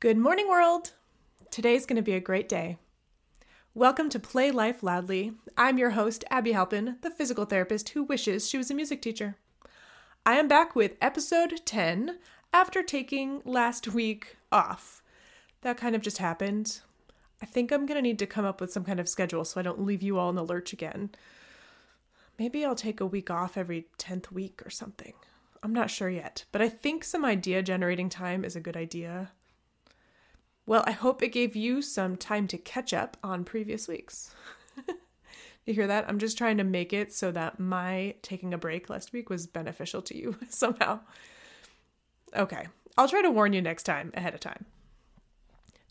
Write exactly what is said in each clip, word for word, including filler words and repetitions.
Good morning, world! Today's going to be a great day. Welcome to Play Life Loudly. I'm your host, Abby Halpin, the physical therapist who wishes she was a music teacher. I am back with episode ten after taking last week off. That kind of just happened. I think I'm going to need to come up with some kind of schedule so I don't leave you all in the lurch again. Maybe I'll take a week off every tenth week or something. I'm not sure yet, but I think some idea generating time is a good idea. Well, I hope it gave you some time to catch up on previous weeks. You hear that? I'm just trying to make it so that my taking a break last week was beneficial to you somehow. Okay, I'll try to warn you next time ahead of time.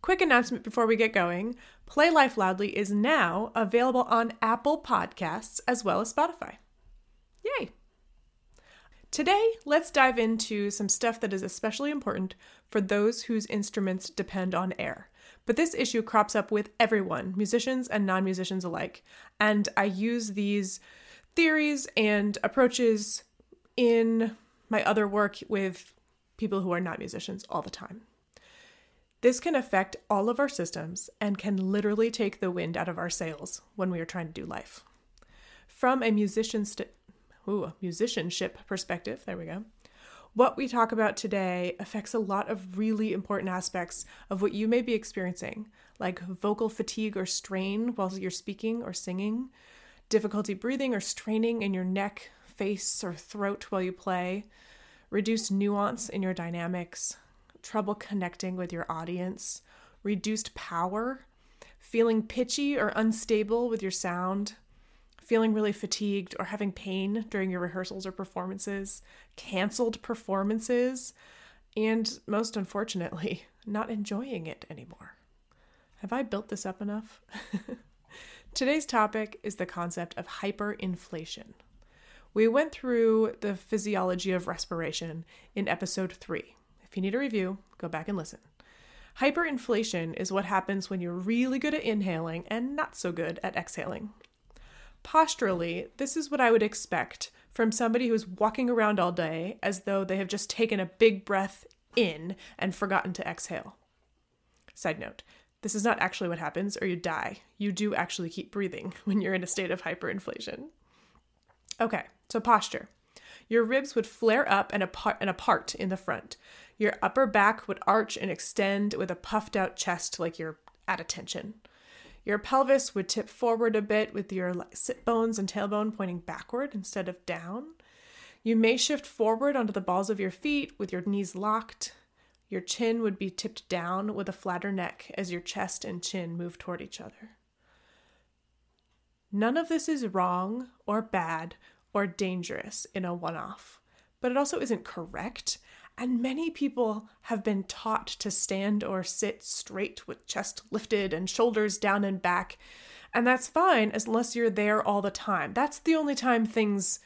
Quick announcement before we get going. Play Life Loudly is now available on Apple Podcasts as well as Spotify. Yay! Today, let's dive into some stuff that is especially important for those whose instruments depend on air. But this issue crops up with everyone, musicians and non-musicians alike. And I use these theories and approaches in my other work with people who are not musicians all the time. This can affect all of our systems and can literally take the wind out of our sails when we are trying to do life. From a musician's st- Ooh, musicianship perspective, there we go. What we talk about today affects a lot of really important aspects of what you may be experiencing, like vocal fatigue or strain while you're speaking or singing, difficulty breathing or straining in your neck, face, or throat while you play, reduced nuance in your dynamics, trouble connecting with your audience, reduced power, feeling pitchy or unstable with your sound, feeling really fatigued or having pain during your rehearsals or performances, canceled performances, and most unfortunately, not enjoying it anymore. Have I built this up enough? Today's topic is the concept of hyperinflation. We went through the physiology of respiration in episode three. If you need a review, go back and listen. Hyperinflation is what happens when you're really good at inhaling and not so good at exhaling. Posturally, this is what I would expect from somebody who's walking around all day as though they have just taken a big breath in and forgotten to exhale. Side note, this is not actually what happens, or you die. You do actually keep breathing when you're in a state of hyperinflation. Okay, so posture. Your ribs would flare up and apart, and apart in the front. Your upper back would arch and extend with a puffed out chest like you're at attention. Your pelvis would tip forward a bit with your sit bones and tailbone pointing backward instead of down. You may shift forward onto the balls of your feet with your knees locked. Your chin would be tipped down with a flatter neck as your chest and chin move toward each other. None of this is wrong or bad or dangerous in a one-off, but it also isn't correct. And many people have been taught to stand or sit straight with chest lifted and shoulders down and back. And that's fine unless you're there all the time. That's the only time things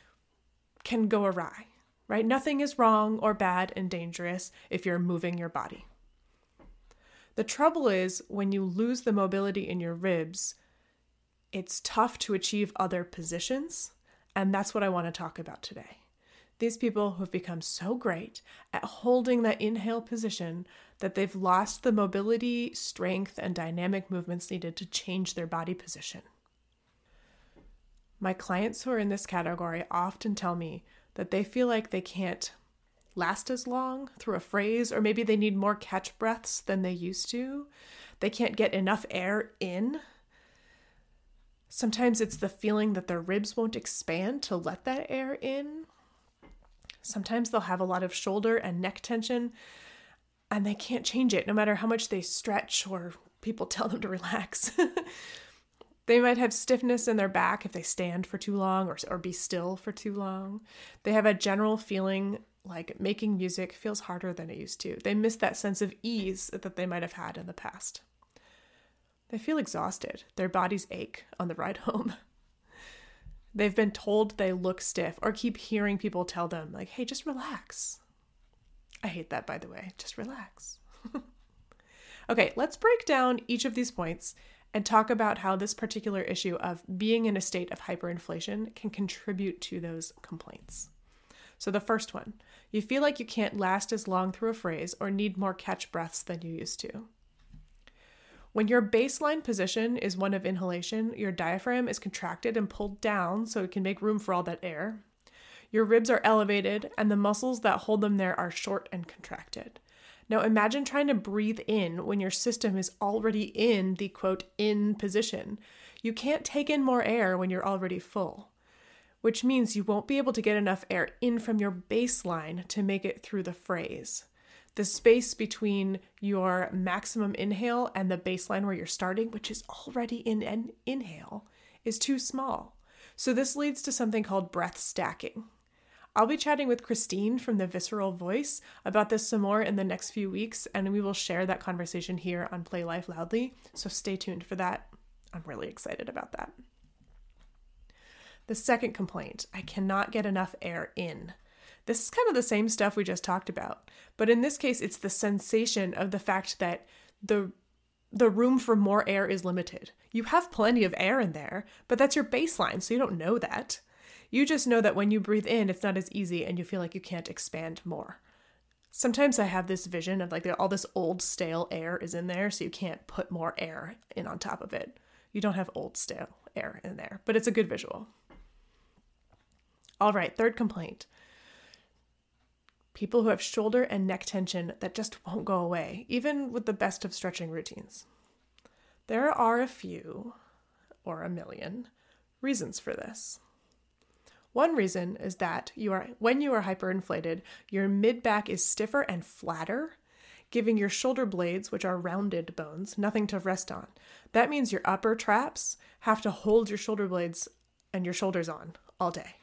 can go awry, right? Nothing is wrong or bad and dangerous if you're moving your body. The trouble is when you lose the mobility in your ribs, it's tough to achieve other positions. And that's what I want to talk about today. These people who have become so great at holding that inhale position that they've lost the mobility, strength, and dynamic movements needed to change their body position. My clients who are in this category often tell me that they feel like they can't last as long through a phrase, or maybe they need more catch breaths than they used to. They can't get enough air in. Sometimes it's the feeling that their ribs won't expand to let that air in. Sometimes they'll have a lot of shoulder and neck tension and they can't change it no matter how much they stretch or people tell them to relax. They might have stiffness in their back if they stand for too long or, or be still for too long. They have a general feeling like making music feels harder than it used to. They miss that sense of ease that they might have had in the past. They feel exhausted. Their bodies ache on the ride home. They've been told they look stiff or keep hearing people tell them like, hey, just relax. I hate that, by the way. Just relax. Okay, let's break down each of these points and talk about how this particular issue of being in a state of hyperinflation can contribute to those complaints. So the first one, you feel like you can't last as long through a phrase or need more catch breaths than you used to. When your baseline position is one of inhalation, your diaphragm is contracted and pulled down so it can make room for all that air. Your ribs are elevated and the muscles that hold them there are short and contracted. Now imagine trying to breathe in when your system is already in the quote in position. You can't take in more air when you're already full, which means you won't be able to get enough air in from your baseline to make it through the phrase. The space between your maximum inhale and the baseline where you're starting, which is already in an inhale, is too small. So this leads to something called breath stacking. I'll be chatting with Christine from the Visceral Voice about this some more in the next few weeks, and we will share that conversation here on Play Life Loudly, so stay tuned for that. I'm really excited about that. The second complaint, I cannot get enough air in. This is kind of the same stuff we just talked about, but in this case, it's the sensation of the fact that the the room for more air is limited. You have plenty of air in there, but that's your baseline, so you don't know that. You just know that when you breathe in, it's not as easy and you feel like you can't expand more. Sometimes I have this vision of like all this old stale air is in there, so you can't put more air in on top of it. You don't have old stale air in there, but it's a good visual. All right, third complaint. People who have shoulder and neck tension that just won't go away, even with the best of stretching routines. There are a few, or a million, reasons for this. One reason is that you are when you are hyperinflated, your mid-back is stiffer and flatter, giving your shoulder blades, which are rounded bones, nothing to rest on. That means your upper traps have to hold your shoulder blades and your shoulders on all day.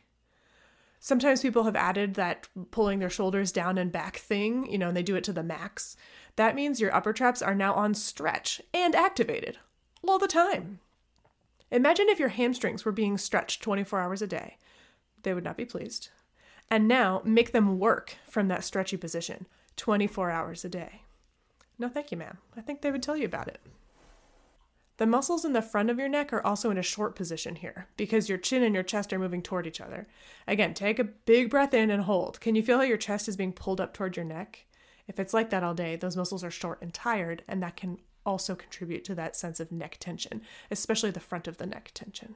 Sometimes people have added that pulling their shoulders down and back thing, you know, and they do it to the max. That means your upper traps are now on stretch and activated all the time. Imagine if your hamstrings were being stretched twenty-four hours a day. They would not be pleased. And now make them work from that stretchy position twenty-four hours a day. No, thank you, ma'am. I think they would tell you about it. The muscles in the front of your neck are also in a short position here because your chin and your chest are moving toward each other. Again, take a big breath in and hold. Can you feel how your chest is being pulled up toward your neck? If it's like that all day, those muscles are short and tired, and that can also contribute to that sense of neck tension, especially the front of the neck tension.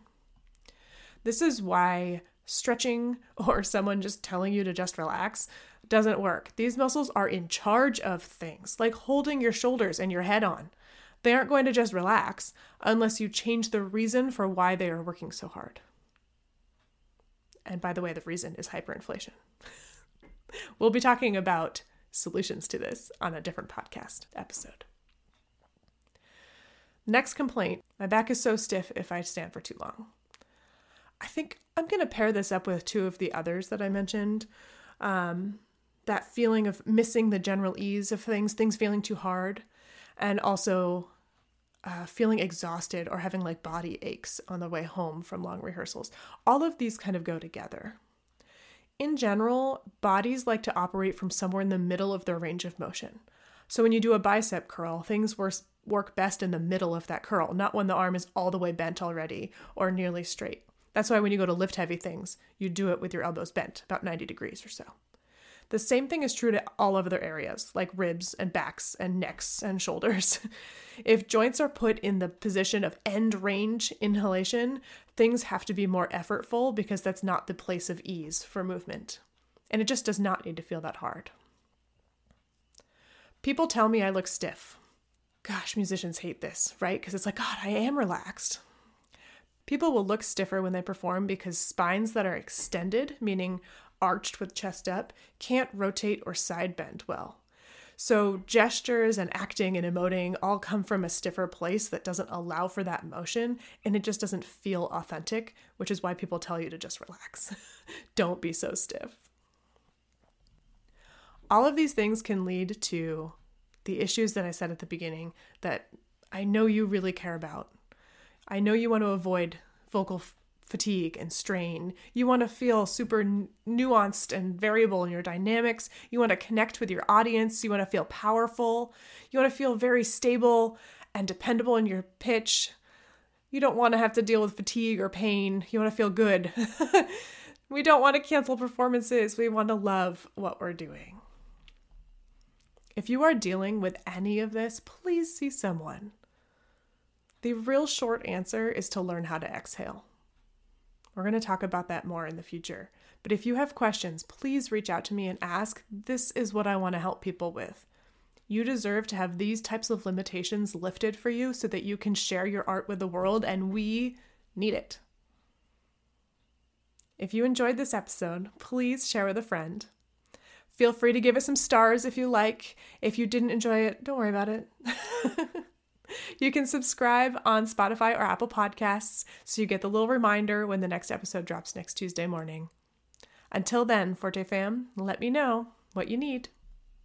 This is why stretching or someone just telling you to just relax doesn't work. These muscles are in charge of things, like holding your shoulders and your head on. They aren't going to just relax unless you change the reason for why they are working so hard. And by the way, the reason is hyperinflation. We'll be talking about solutions to this on a different podcast episode. Next complaint, my back is so stiff if I stand for too long. I think I'm going to pair this up with two of the others that I mentioned. Um, that feeling of missing the general ease of things, things feeling too hard. And also uh, feeling exhausted or having like body aches on the way home from long rehearsals. All of these kind of go together. In general, bodies like to operate from somewhere in the middle of their range of motion. So when you do a bicep curl, things work best in the middle of that curl, not when the arm is all the way bent already or nearly straight. That's why when you go to lift heavy things, you do it with your elbows bent, about ninety degrees or so. The same thing is true to all other areas, like ribs and backs and necks and shoulders. If joints are put in the position of end range inhalation, things have to be more effortful because that's not the place of ease for movement. And it just does not need to feel that hard. People tell me I look stiff. Gosh, musicians hate this, right? Because it's like, God, I am relaxed. People will look stiffer when they perform because spines that are extended, meaning arched with chest up, can't rotate or side bend well. So gestures and acting and emoting all come from a stiffer place that doesn't allow for that motion, and it just doesn't feel authentic, which is why people tell you to just relax. Don't be so stiff. All of these things can lead to the issues that I said at the beginning that I know you really care about. I know you want to avoid vocal f- fatigue and strain. You want to feel super nuanced and variable in your dynamics. You want to connect with your audience. You want to feel powerful. You want to feel very stable and dependable in your pitch. You don't want to have to deal with fatigue or pain. You want to feel good. We don't want to cancel performances. We want to love what we're doing. If you are dealing with any of this, please see someone. The real short answer is to learn how to exhale. We're going to talk about that more in the future. But if you have questions, please reach out to me and ask. This is what I want to help people with. You deserve to have these types of limitations lifted for you so that you can share your art with the world, and we need it. If you enjoyed this episode, please share with a friend. Feel free to give it some stars if you like. If you didn't enjoy it, don't worry about it. You can subscribe on Spotify or Apple Podcasts so you get the little reminder when the next episode drops next Tuesday morning. Until then, ForteFam, let me know what you need.